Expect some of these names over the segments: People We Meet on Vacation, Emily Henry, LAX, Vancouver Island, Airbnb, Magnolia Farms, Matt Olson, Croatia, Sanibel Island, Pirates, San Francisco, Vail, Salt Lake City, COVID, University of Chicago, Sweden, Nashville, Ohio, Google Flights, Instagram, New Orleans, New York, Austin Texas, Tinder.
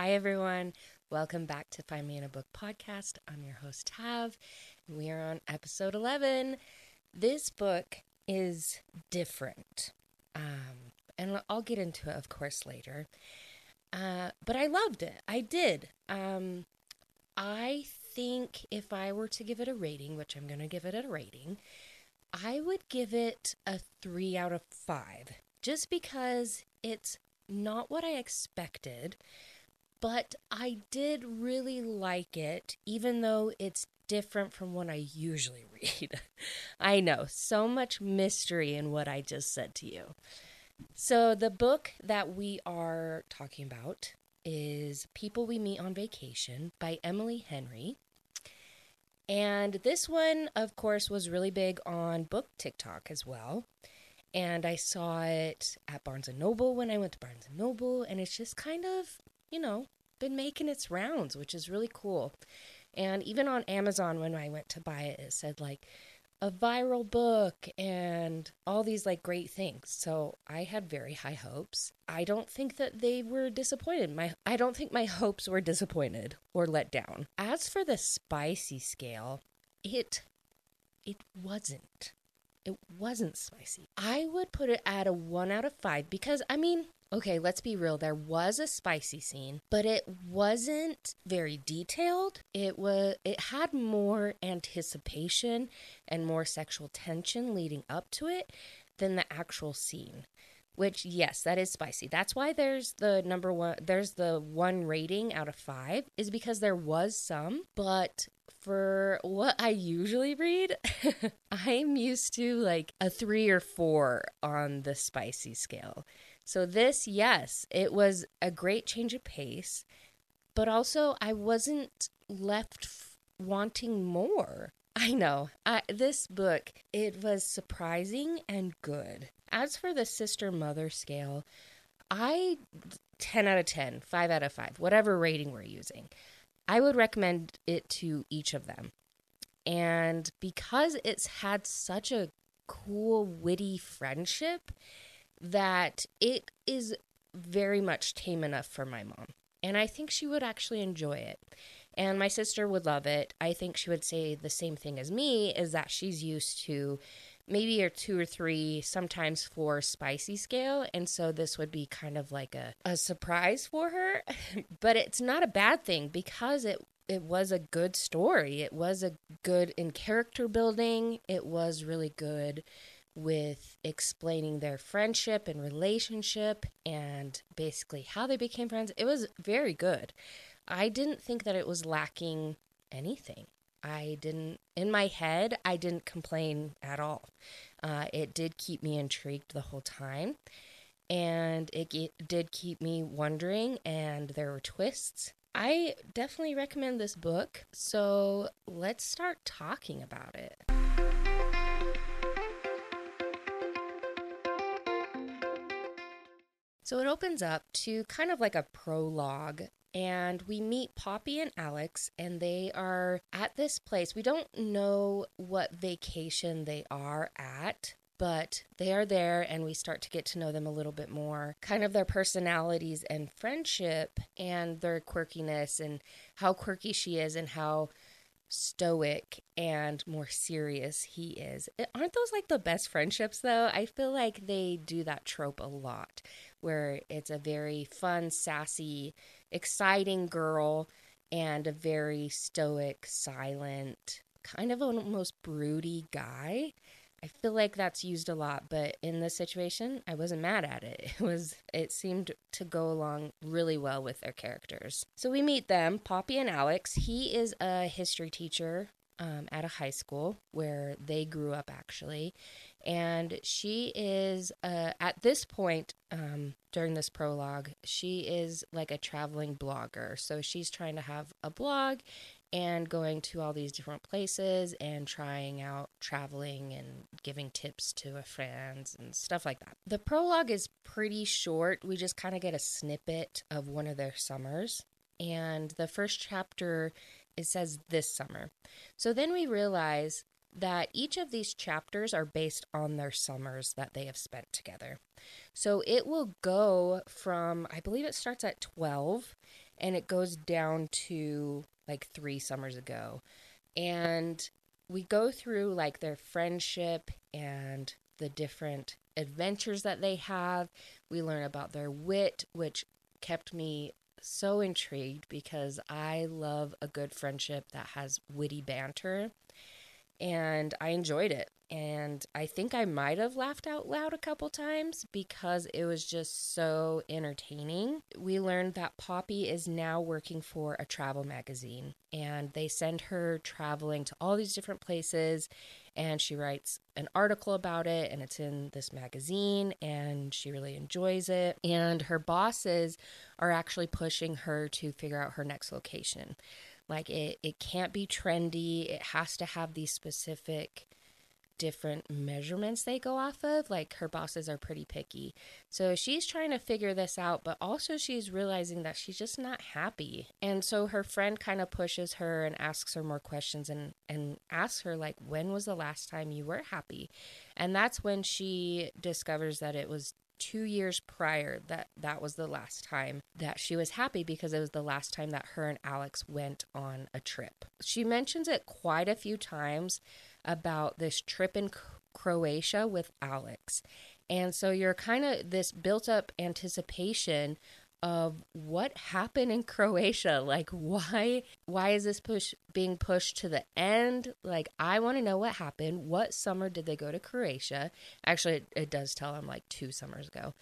Hi, everyone. Welcome back to Find Me in a Book podcast. I'm your host, Tav. We are on episode 11. This book is different. And I'll get into it, of course, later. But I loved it. I did. I think if I were to give it a rating, which I'm going to give it a rating, I would give it a 3 out of 5, just because it's not what I expected, but I did really like it, even though it's different from what I usually read. I know, so much mystery in what I just said to you. So the book that we are talking about is People We Meet on Vacation by Emily Henry. And this one, of course, was really big on book TikTok as well. And I saw it at Barnes & Noble when I went to Barnes & Noble. And it's just kind of, you know, been making its rounds, which is really cool. And even on Amazon, when I went to buy it, it said, like, a viral book and all these, like, great things. So I had very high hopes. I don't think that they were disappointed. I don't think my hopes were disappointed or let down. As for the spicy scale, it wasn't. It wasn't spicy. I would put it at a 1 out of 5 because, I mean, okay, let's be real. There was a spicy scene, but it wasn't very detailed. It had more anticipation and more sexual tension leading up to it than the actual scene, which, yes, that is spicy. That's why there's the one rating out of 5 is because there was some, but for what I usually read, I'm used to like a 3 or 4 on the spicy scale. So this, yes, it was a great change of pace, but also I wasn't left wanting more. I know. This book, it was surprising and good. As for the sister-mother scale, 10 out of 10, 5 out of 5, whatever rating we're using, I would recommend it to each of them. And because it's had such a cool, witty friendship, that it is very much tame enough for my mom. And I think she would actually enjoy it. And my sister would love it. I think she would say the same thing as me, is that she's used to maybe a 2 or 3, sometimes 4 spicy scale. And so this would be kind of like a surprise for her. But it's not a bad thing because it was a good story. It was a good in character building. It was really good with explaining their friendship and relationship and basically how they became friends. It was very good. I didn't think that it was lacking anything. In my head, I didn't complain at all. It did keep me intrigued the whole time. And it did keep me wondering, and there were twists. I definitely recommend this book. So let's start talking about it. So it opens up to kind of like a prologue, and we meet Poppy and Alex, and they are at this place. We don't know what vacation they are at, but they are there, and we start to get to know them a little bit more, kind of their personalities and friendship and their quirkiness and how quirky she is and how stoic and more serious he is. Aren't those like the best friendships though? I feel like they do that trope a lot where it's a very fun, sassy, exciting girl and a very stoic, silent, kind of almost broody guy. I feel like that's used a lot, but in this situation, I wasn't mad at it. It seemed to go along really well with their characters. So we meet them, Poppy and Alex. He is a history teacher at a high school where they grew up, actually. And she is, at this point, during this prologue, she is like a traveling blogger. So she's trying to have a blog and going to all these different places and trying out traveling and giving tips to her friends and stuff like that. The prologue is pretty short. We just kind of get a snippet of one of their summers. And the first chapter, it says this summer. So then we realize that each of these chapters are based on their summers that they have spent together. So it will go from, I believe it starts at 12 and it goes down to like 3 summers ago. And we go through like their friendship and the different adventures that they have. We learn about their wit, which kept me so intrigued because I love a good friendship that has witty banter, and I enjoyed it. And I think I might have laughed out loud a couple times because it was just so entertaining. We learned that Poppy is now working for a travel magazine, and they send her traveling to all these different places, and she writes an article about it, and it's in this magazine, and she really enjoys it. And her bosses are actually pushing her to figure out her next location. Like, it can't be trendy. It has to have these specific different measurements they go off of. Like, her bosses are pretty picky. So she's trying to figure this out, but also she's realizing that she's just not happy. And so her friend kind of pushes her and asks her more questions and asks her, like, when was the last time you were happy? And that's when she discovers that it was 2 years prior that was the last time that she was happy, because it was the last time that her and Alex went on a trip. She mentions it quite a few times about this trip in Croatia with Alex. And so you're kind of this built up anticipation of what happened in Croatia. Like, why is this being pushed to the end? Like, I want to know what happened. What summer did they go to Croatia? Actually, it does tell them like 2 summers ago.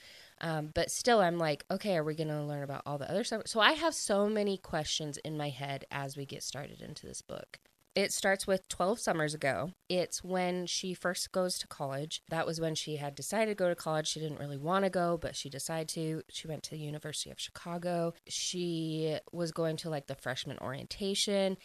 But still, I'm like, okay, are we going to learn about all the other summers? So I have so many questions in my head as we get started into this book. It starts with 12 summers ago. It's when she first goes to college. That was when she had decided to go to college. She didn't really want to go, but she decided to. She went to the University of Chicago. She was going to like the freshman orientation,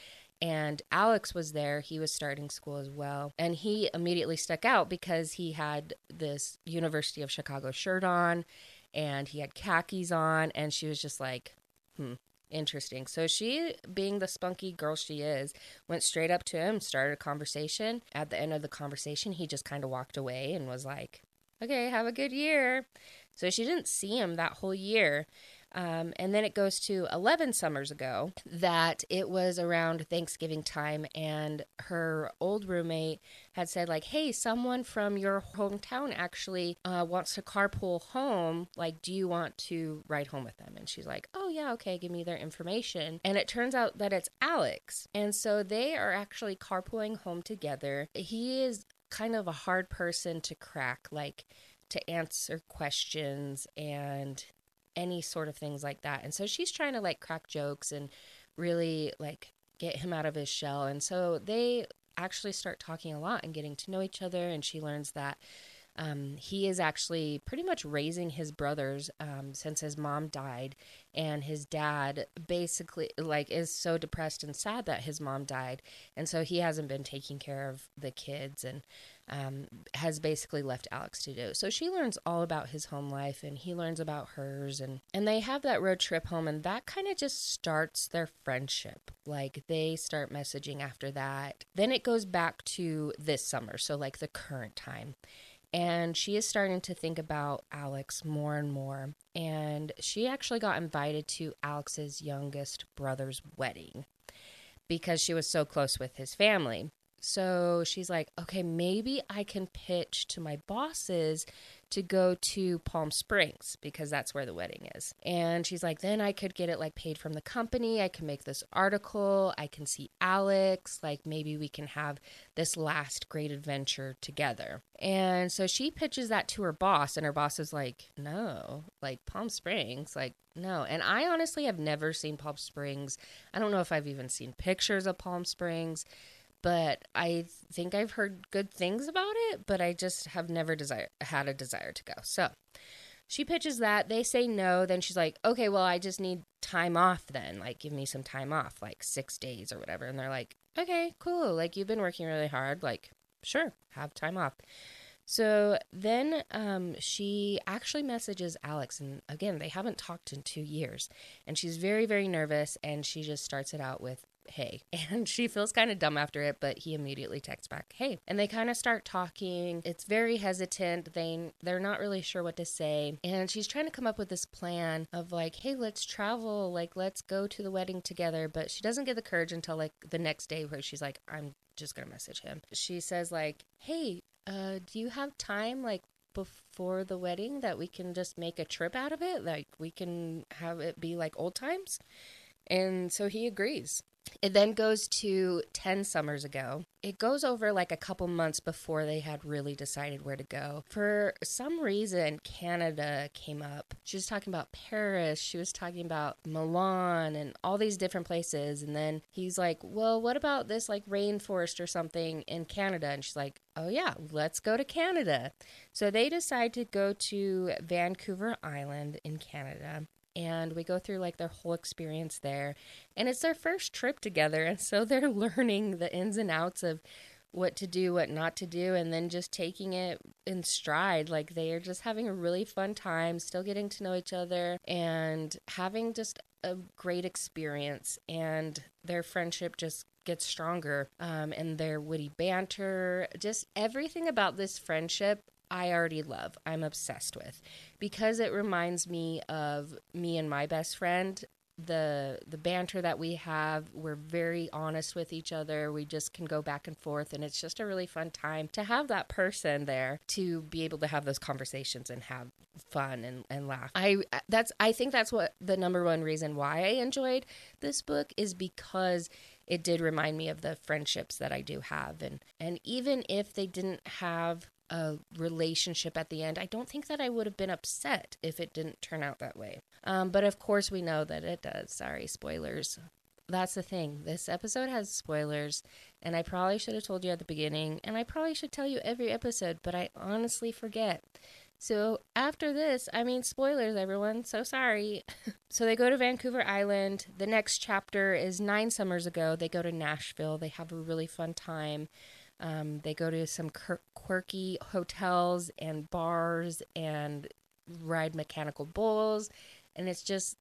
and Alex was there. He was starting school as well. And he immediately stuck out because he had this University of Chicago shirt on, and he had khakis on, and she was just like, interesting. So she, being the spunky girl she is, went straight up to him, started a conversation. At the end of the conversation, he just kind of walked away and was like, okay, have a good year. So she didn't see him that whole year. And then it goes to 11 summers ago, that it was around Thanksgiving time, and her old roommate had said, like, hey, someone from your hometown actually wants to carpool home. Like, do you want to ride home with them? And she's like, oh, yeah, okay, give me their information. And it turns out that it's Alex. And so they are actually carpooling home together. He is kind of a hard person to crack, like, to answer questions and any sort of things like that. And so she's trying to like crack jokes and really like get him out of his shell. And so they actually start talking a lot and getting to know each other. And she learns that he is actually pretty much raising his brothers since his mom died. And his dad basically like is so depressed and sad that his mom died. And so he hasn't been taking care of the kids and has basically left Alex to do. So she learns all about his home life, and he learns about hers. And they have that road trip home, and that kind of just starts their friendship. Like, they start messaging after that. Then it goes back to this summer, so like the current time. And she is starting to think about Alex more and more. And she actually got invited to Alex's youngest brother's wedding because she was so close with his family. So she's like, okay, maybe I can pitch to my bosses to go to Palm Springs because that's where the wedding is. And she's like, then I could get it like paid from the company. I can make this article. I can see Alex. Like, maybe we can have this last great adventure together. And so she pitches that to her boss, and her boss is like, no, like Palm Springs, like no. And I honestly have never seen Palm Springs. I don't know if I've even seen pictures of Palm Springs. But I think I've heard good things about it, but I just have never had a desire to go. So she pitches that. They say no. Then she's like, okay, well, I just need time off then. Like, give me some time off, like 6 days or whatever. And they're like, okay, cool. Like, you've been working really hard. Like, sure, have time off. So then she actually messages Alex, and again, they haven't talked in 2 years, and she's very, very nervous, and she just starts it out with, hey. And she feels kind of dumb after it, but he immediately texts back, hey. And they kind of start talking. It's very hesitant. They're not really sure what to say. And she's trying to come up with this plan of like, hey, let's travel. Like, let's go to the wedding together. But she doesn't get the courage until like the next day where she's like, I'm just going to message him. She says like, hey, do you have time? Like, before the wedding that we can just make a trip out of it, like we can have it be like old times. And so he agrees. It then goes to 10 summers ago. It goes over like a couple months before they had really decided where to go. For some reason, Canada came up. She was talking about Paris. She was talking about Milan and all these different places. And then he's like, well, what about this like rainforest or something in Canada? And she's like, oh yeah, let's go to Canada. So they decide to go to Vancouver Island in Canada. And we go through like their whole experience there. And it's their first trip together. And so they're learning the ins and outs of what to do, what not to do, and then just taking it in stride. Like they are just having a really fun time, still getting to know each other and having just a great experience. And their friendship just gets stronger. And their witty banter, just everything about this friendship I already love. I'm obsessed with because it reminds me of me and my best friend. The banter that we have, we're very honest with each other. We just can go back and forth, and it's just a really fun time to have that person there to be able to have those conversations and have fun and laugh. I think that's what the number one reason why I enjoyed this book is because it did remind me of the friendships that I do have, and even if they didn't have a relationship at the end, I don't think that I would have been upset if it didn't turn out that way. But of course we know that it does. Sorry, spoilers. That's the thing. This episode has spoilers, and I probably should have told you at the beginning, and I probably should tell you every episode, but I honestly forget. So after this, I mean, spoilers, everyone. So sorry. So they go to Vancouver Island. The next chapter is 9 summers ago. They go to Nashville. They have a really fun time. They go to some quirky hotels and bars and ride mechanical bulls, and it's just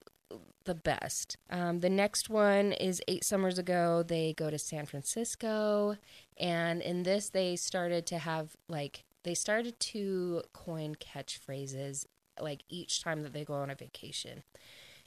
the best. The next one is 8 summers ago. They go to San Francisco, and in this they started to have, like, they started to coin catchphrases, like, each time that they go on a vacation.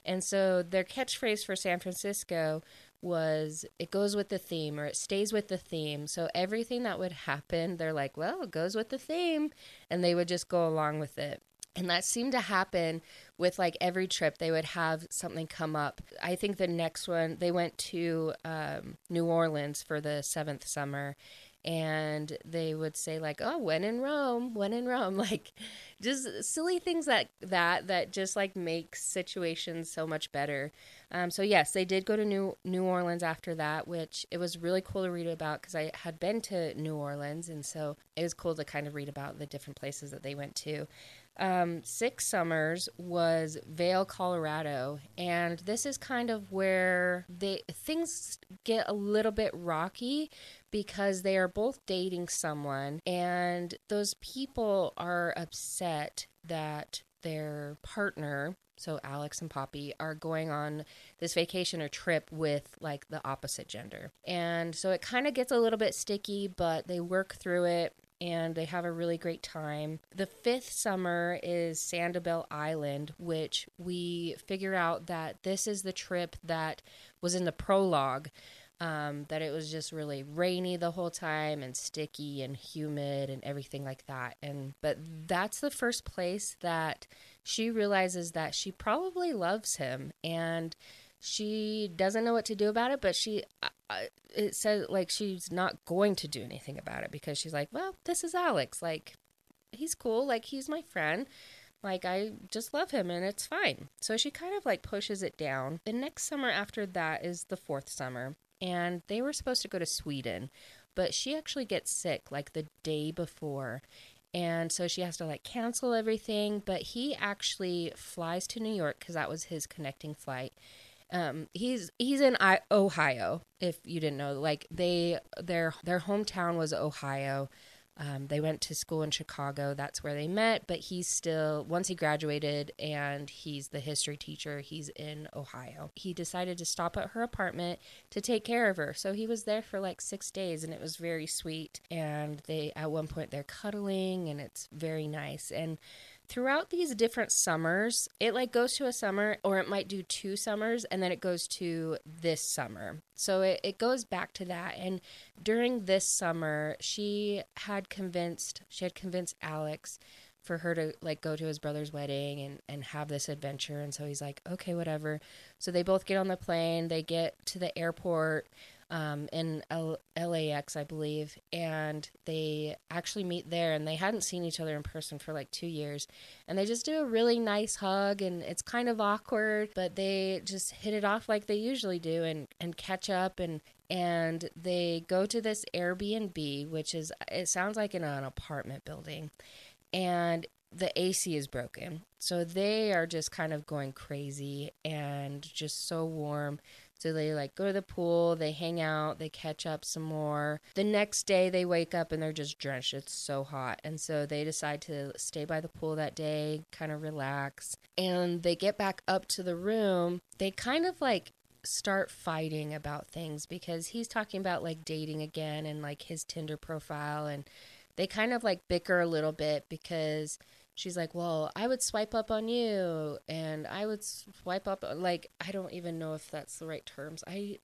And so their catchphrase for San Francisco was, it goes with the theme, or it stays with the theme. So everything that would happen, they're like, well, it goes with the theme. And they would just go along with it. And that seemed to happen with like every trip. They would have something come up. I think the next one, they went to New Orleans for the 7th summer. And they would say like, oh, when in Rome, like just silly things like that just like make situations so much better. So yes, they did go to New Orleans after that, which it was really cool to read about because I had been to New Orleans. And so it was cool to kind of read about the different places that they went to. 6 summers was Vail, Colorado, and this is kind of where things get a little bit rocky because they are both dating someone, and those people are upset that their partner, so Alex and Poppy, are going on this vacation or trip with like the opposite gender. And so it kind of gets a little bit sticky, but they work through it. And they have a really great time. The 5th summer is Sanibel Island, which we figure out that this is the trip that was in the prologue, that it was just really rainy the whole time and sticky and humid and everything like that. But that's the first place that she realizes that she probably loves him, and she doesn't know what to do about it, but it says like she's not going to do anything about it because she's like, well, this is Alex. Like, he's cool. Like, he's my friend. Like, I just love him and it's fine. So she kind of like pushes it down. The next summer after that is the 4th summer, and they were supposed to go to Sweden, but she actually gets sick like the day before. And so she has to like cancel everything, but he actually flies to New York because that was his connecting flight. He's in Ohio, if you didn't know. Like their hometown was Ohio, They went to school in Chicago. That's where they met. But he's still, once he graduated and he's the history teacher, he's in Ohio. He decided to stop at her apartment to take care of her. So he was there for like 6 days, and it was very sweet. And they, at one point, they're cuddling, and it's very nice. And throughout these different summers, it like goes to a summer, or it might do 2 summers, and then it goes to this summer. So it goes back to that. And during this summer, she had convinced Alex for her to like go to his brother's wedding and have this adventure. And so he's like, okay, whatever. So they both get on the plane. They get to the airport in LAX, I believe. And they actually meet there, and they hadn't seen each other in person for like 2 years. And they just do a really nice hug, and it's kind of awkward, but they just hit it off like they usually do and catch up. And they go to this Airbnb, which is, it sounds like in an apartment building. And the AC is broken. So they are just kind of going crazy and just so warm. So they like go to the pool, they hang out, they catch up some more. The next day they wake up and they're just drenched. It's so hot. And so they decide to stay by the pool that day, kind of relax. And they get back up to the room. They kind of like start fighting about things because he's talking about like dating again and like his Tinder profile, and they kind of like bicker a little bit because she's like, well, I would swipe up on you, and I would swipe up. Like, I don't even know if that's the right terms. I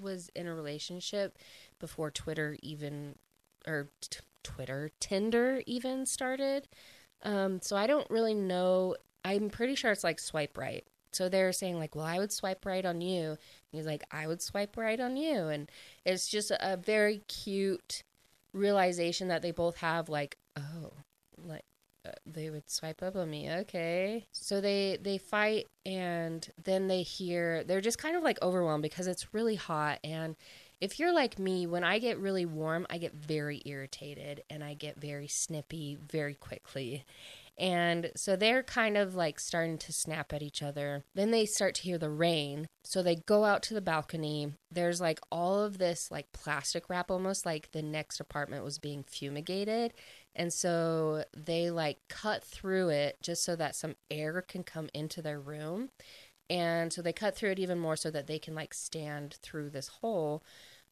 was in a relationship before Twitter even, or Tinder even started. So I don't really know. I'm pretty sure it's like swipe right. So they're saying like, well, I would swipe right on you. And he's like, I would swipe right on you. And it's just a very cute realization that they both have, like, oh, like they would swipe up on me, okay. So they fight, and then they're just kind of like overwhelmed because it's really hot. And if you're like me, when I get really warm, I get very irritated and I get very snippy very quickly. And so they're kind of like starting to snap at each other. Then they start to hear the rain. So they go out to the balcony. There's like all of this like plastic wrap, almost like the next apartment was being fumigated. And so they like cut through it just so that some air can come into their room. And so they cut through it even more so that they can like stand through this hole.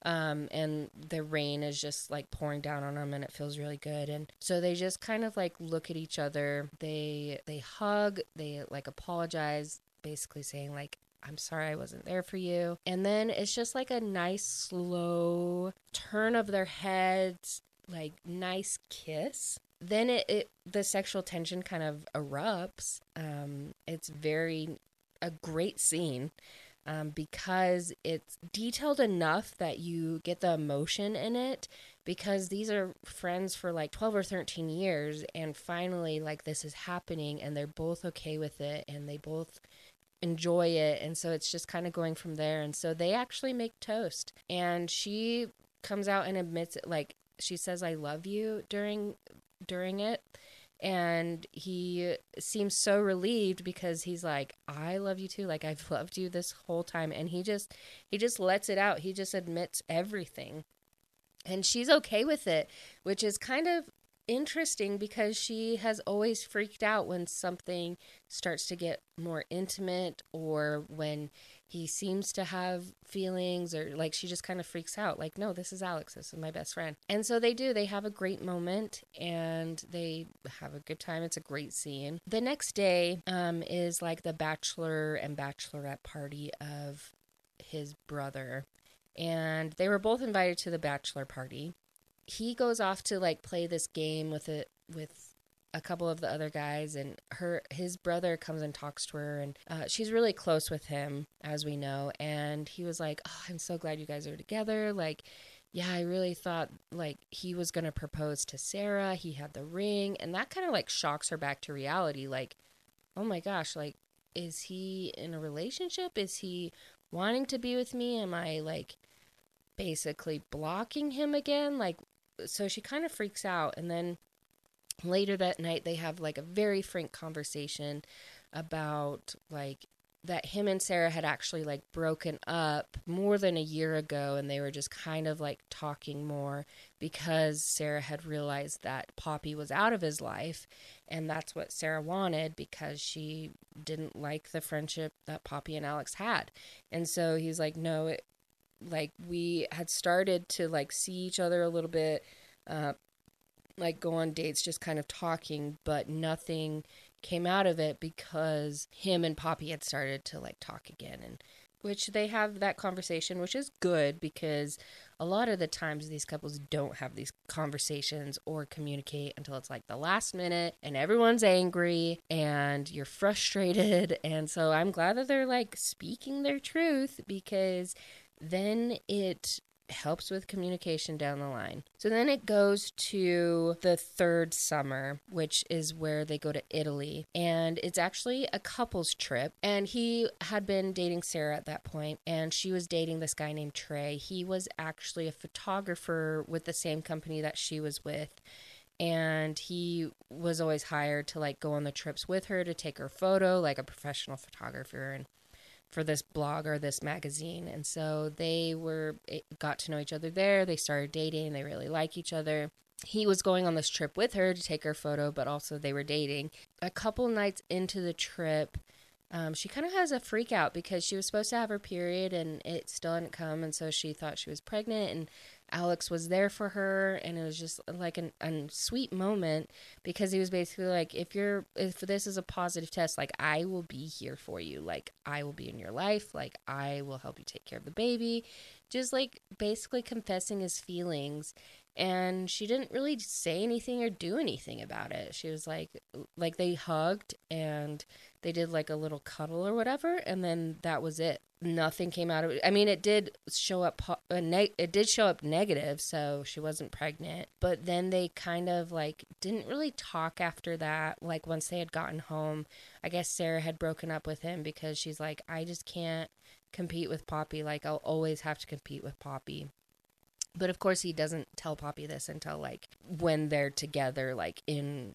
And the rain is just like pouring down on them, and it feels really good. And so they just kind of like look at each other. They hug, they like apologize, basically saying like, I'm sorry I wasn't there for you. And then it's just like a nice slow turn of their heads, like nice kiss. Then the sexual tension kind of erupts. It's a great scene. Because it's detailed enough that you get the emotion in it, because these are friends for like 12 or 13 years, and finally like this is happening, and they're both okay with it, and they both enjoy it. And so it's just kind of going from there. And so they actually make toast, and she comes out and admits it, like she says, I love you during it. And he seems so relieved because he's like, I love you too. Like, I've loved you this whole time. And he just lets it out. He just admits everything. And she's okay with it, which is kind of interesting because she has always freaked out when something starts to get more intimate, or when he seems to have feelings, or like she just kind of freaks out, like, no, this is Alex, this is my best friend. And so they have a great moment, and they have a good time. It's a great scene. The next day is like the bachelor and bachelorette party of his brother, and they were both invited to the bachelor party. He goes off to like play this game with a couple of the other guys, and his brother comes and talks to her, and she's really close with him, as we know. And he was like, oh, I'm so glad you guys are together. Like, yeah, I really thought like he was going to propose to Sarah. He had the ring, and that kind of like shocks her back to reality. Like, oh my gosh, like, is he in a relationship? Is he wanting to be with me? Am I like basically blocking him again? Like, so she kind of freaks out. And then later that night, they have like a very frank conversation about like that him and Sarah had actually like broken up more than a year ago, and they were just kind of like talking more because Sarah had realized that Poppy was out of his life, and that's what Sarah wanted because she didn't like the friendship that Poppy and Alex had. And so he's like, no, it, like we had started to like see each other a little bit, like go on dates, just kind of talking, but nothing came out of it because him and Poppy had started to like talk again, and which they have that conversation, which is good because a lot of the times these couples don't have these conversations or communicate until it's like the last minute and everyone's angry and you're frustrated. And so I'm glad that they're like speaking their truth because then it helps with communication down the line. So then it goes to the third summer, which is where they go to Italy. And it's actually a couple's trip. And he had been dating Sarah at that point, and she was dating this guy named Trey. He was actually a photographer with the same company that she was with. And he was always hired to like go on the trips with her to take her photo, like a professional photographer, and for this blog or this magazine. And so they got to know each other there. They started dating. They really like each other. He was going on this trip with her to take her photo, but also they were dating. A couple nights into the trip, she kind of has a freak out because she was supposed to have her period and it still hadn't come. And so she thought she was pregnant, and Alex was there for her, and it was just like a sweet moment because he was basically like, if this is a positive test, like I will be here for you. Like I will be in your life. Like I will help you take care of the baby. Just like basically confessing his feelings. And she didn't really say anything or do anything about it. She was like they hugged and they did like a little cuddle or whatever. And then that was it. Nothing came out of it. I mean, it did show up negative. So she wasn't pregnant, but then they kind of like didn't really talk after that. Like once they had gotten home, I guess Sarah had broken up with him because she's like, I just can't compete with Poppy. Like I'll always have to compete with Poppy. But of course he doesn't tell Poppy this until like when they're together, like in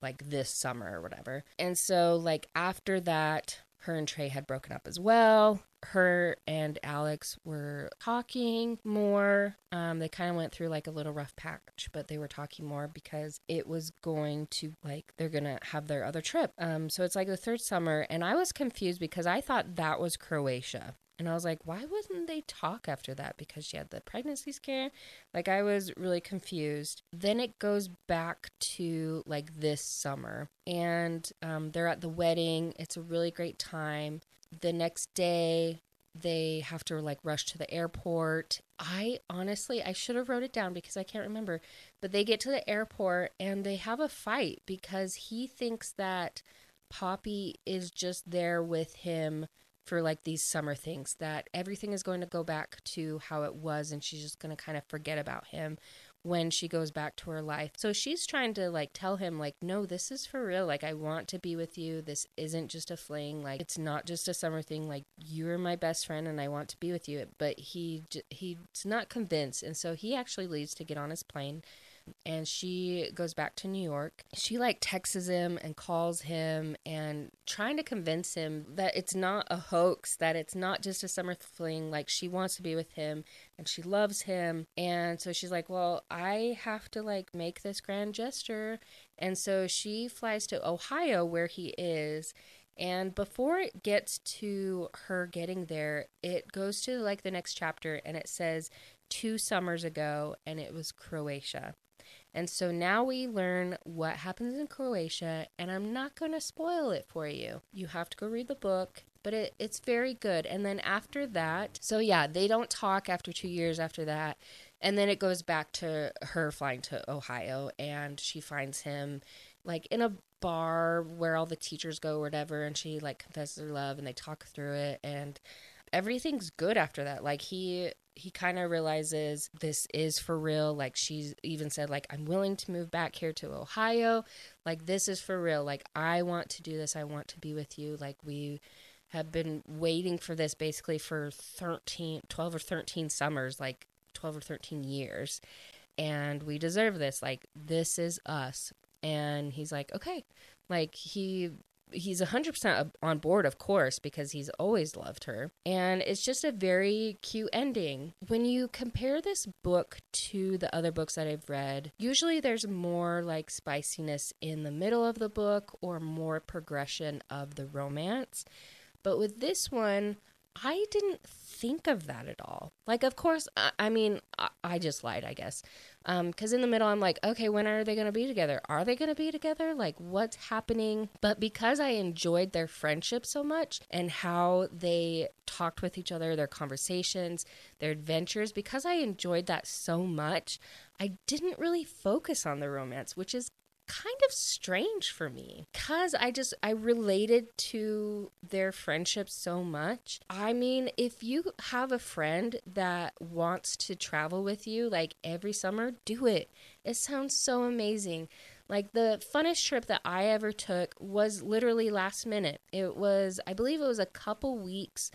like this summer or whatever. And so like after that, her and Trey had broken up as well. Her and Alex were talking more. They kind of went through like a little rough patch, but they were talking more because it was going to like, they're going to have their other trip. So it's like the third summer, and I was confused because I thought that was Croatia. And I was like, why wouldn't they talk after that? Because she had the pregnancy scare. Like, I was really confused. Then it goes back to, like, this summer. And they're at the wedding. It's a really great time. The next day, they have to, like, rush to the airport. I should have wrote it down because I can't remember. But they get to the airport, and they have a fight because he thinks that Poppy is just there with him for like these summer things, that everything is going to go back to how it was and she's just going to kind of forget about him when she goes back to her life. So she's trying to like tell him like, no, this is for real. Like I want to be with you. This isn't just a fling. Like it's not just a summer thing. Like you're my best friend and I want to be with you. But he's not convinced. And so he actually leaves to get on his plane, and she goes back to New York. She like texts him and calls him and trying to convince him that it's not a hoax, that it's not just a summer fling, like she wants to be with him and she loves him. And so she's like, well, I have to like make this grand gesture. And so she flies to Ohio where he is. And before it gets to her getting there, it goes to like the next chapter, and it says 2 summers ago, and it was Croatia. And so now we learn what happens in Croatia, and I'm not going to spoil it for you. You have to go read the book, but it's very good. And then after that, so yeah, they don't talk after 2 years after that. And then it goes back to her flying to Ohio, and she finds him like in a bar where all the teachers go or whatever, and she like confesses her love, and they talk through it, and everything's good after that. Like he kind of realizes this is for real. Like she's even said, like, I'm willing to move back here to Ohio. Like this is for real. Like I want to do this. I want to be with you. Like we have been waiting for this basically for 12 or 13 summers, like 12 or 13 years. And we deserve this. Like this is us. And he's like, okay, like he He's 100% on board, of course, because he's always loved her. And it's just a very cute ending. When you compare this book to the other books that I've read, usually there's more like spiciness in the middle of the book or more progression of the romance. But with this one, I didn't think of that at all. Like, of course, I just lied, I guess. Because in the middle, I'm like, okay, when are they going to be together? Are they going to be together? Like, what's happening? But because I enjoyed their friendship so much and how they talked with each other, their conversations, their adventures, because I enjoyed that so much, I didn't really focus on the romance, which is kind of strange for me because I related to their friendship so much. I mean, if you have a friend that wants to travel with you like every summer, do it. It sounds so amazing. Like the funnest trip that I ever took was literally last minute. It was, I believe it was a couple weeks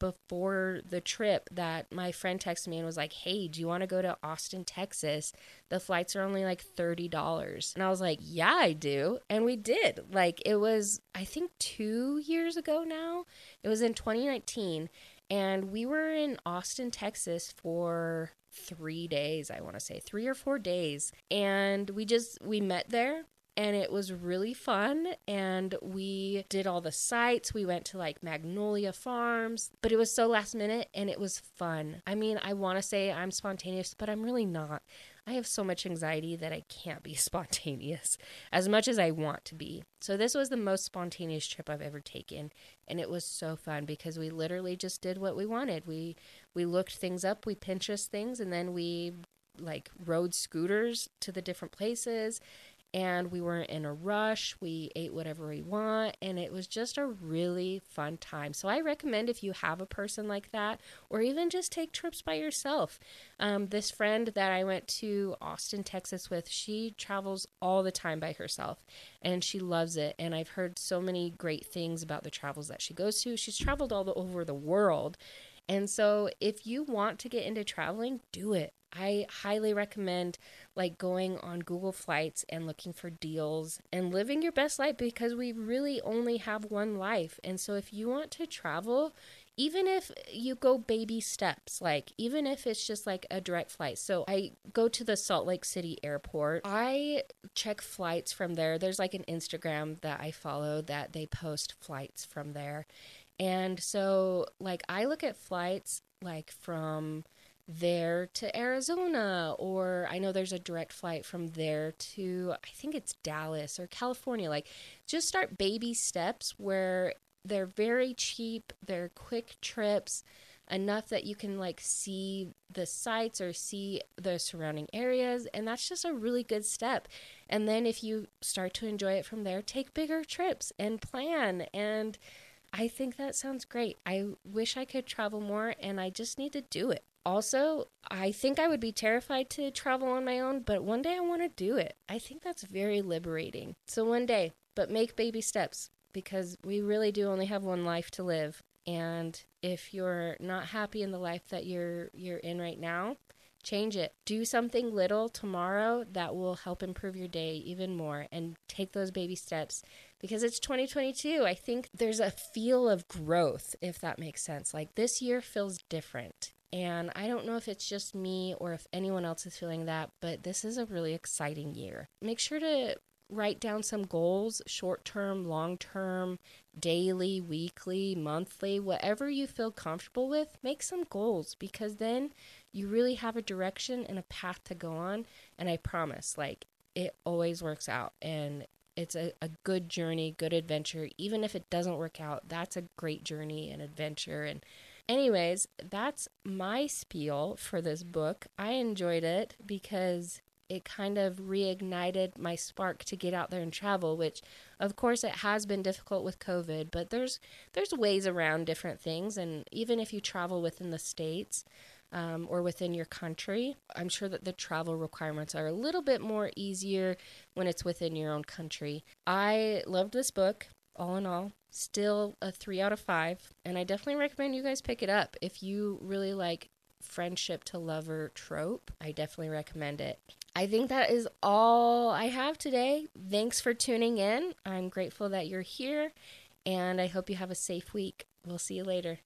before the trip that my friend texted me and was like, hey, do you want to go to Austin, Texas? The flights are only like $30. And I was like, yeah, I do. And we did. Like, it was, I think 2 years ago now. It was in 2019. And we were in Austin, Texas for 3 days, I want to say 3 or 4 days. And we met there. And it was really fun, and we did all the sights. We went to, like, Magnolia Farms, but it was so last minute, and it was fun. I mean, I want to say I'm spontaneous, but I'm really not. I have so much anxiety that I can't be spontaneous as much as I want to be. So this was the most spontaneous trip I've ever taken, and it was so fun because we literally just did what we wanted. We looked things up, we Pinterest things, and then we, like, rode scooters to the different places. And we weren't in a rush. We ate whatever we want. And it was just a really fun time. So I recommend if you have a person like that, or even just take trips by yourself. This friend that I went to Austin, Texas with, she travels all the time by herself. And she loves it. And I've heard so many great things about the travels that she goes to. She's traveled all over the world. And so if you want to get into traveling, do it. I highly recommend like going on Google Flights and looking for deals and living your best life because we really only have one life. And so if you want to travel, even if you go baby steps, like even if it's just like a direct flight. So I go to the Salt Lake City airport. I check flights from there. There's like an Instagram that I follow that they post flights from there. And so like I look at flights like from there to Arizona, or I know there's a direct flight from there to, I think it's Dallas or California. Like just start baby steps where they're very cheap, they're quick trips, enough that you can like see the sights or see the surrounding areas. And that's just a really good step. And then if you start to enjoy it from there, take bigger trips and plan. And I think that sounds great. I wish I could travel more and I just need to do it. Also, I think I would be terrified to travel on my own, but one day I want to do it. I think that's very liberating. So one day, but make baby steps because we really do only have one life to live. And if you're not happy in the life that you're in right now, change it. Do something little tomorrow that will help improve your day even more and take those baby steps. Because it's 2022, I think there's a feel of growth, if that makes sense. Like this year feels different. And I don't know if it's just me or if anyone else is feeling that, but this is a really exciting year. Make sure to write down some goals, short-term, long-term, daily, weekly, monthly, whatever you feel comfortable with, make some goals because then you really have a direction and a path to go on. And I promise, like, it always works out. And it's a good journey, good adventure. Even if it doesn't work out, that's a great journey and adventure. And anyways, that's my spiel for this book. I enjoyed it because it kind of reignited my spark to get out there and travel, which, of course, it has been difficult with COVID, but there's ways around different things. And even if you travel within the States or within your country, I'm sure that the travel requirements are a little bit more easier when it's within your own country. I loved this book. All in all, still a 3 out of 5. And I definitely recommend you guys pick it up. If you really like friendship to lover trope, I definitely recommend it. I think that is all I have today. Thanks for tuning in. I'm grateful that you're here, and I hope you have a safe week. We'll see you later.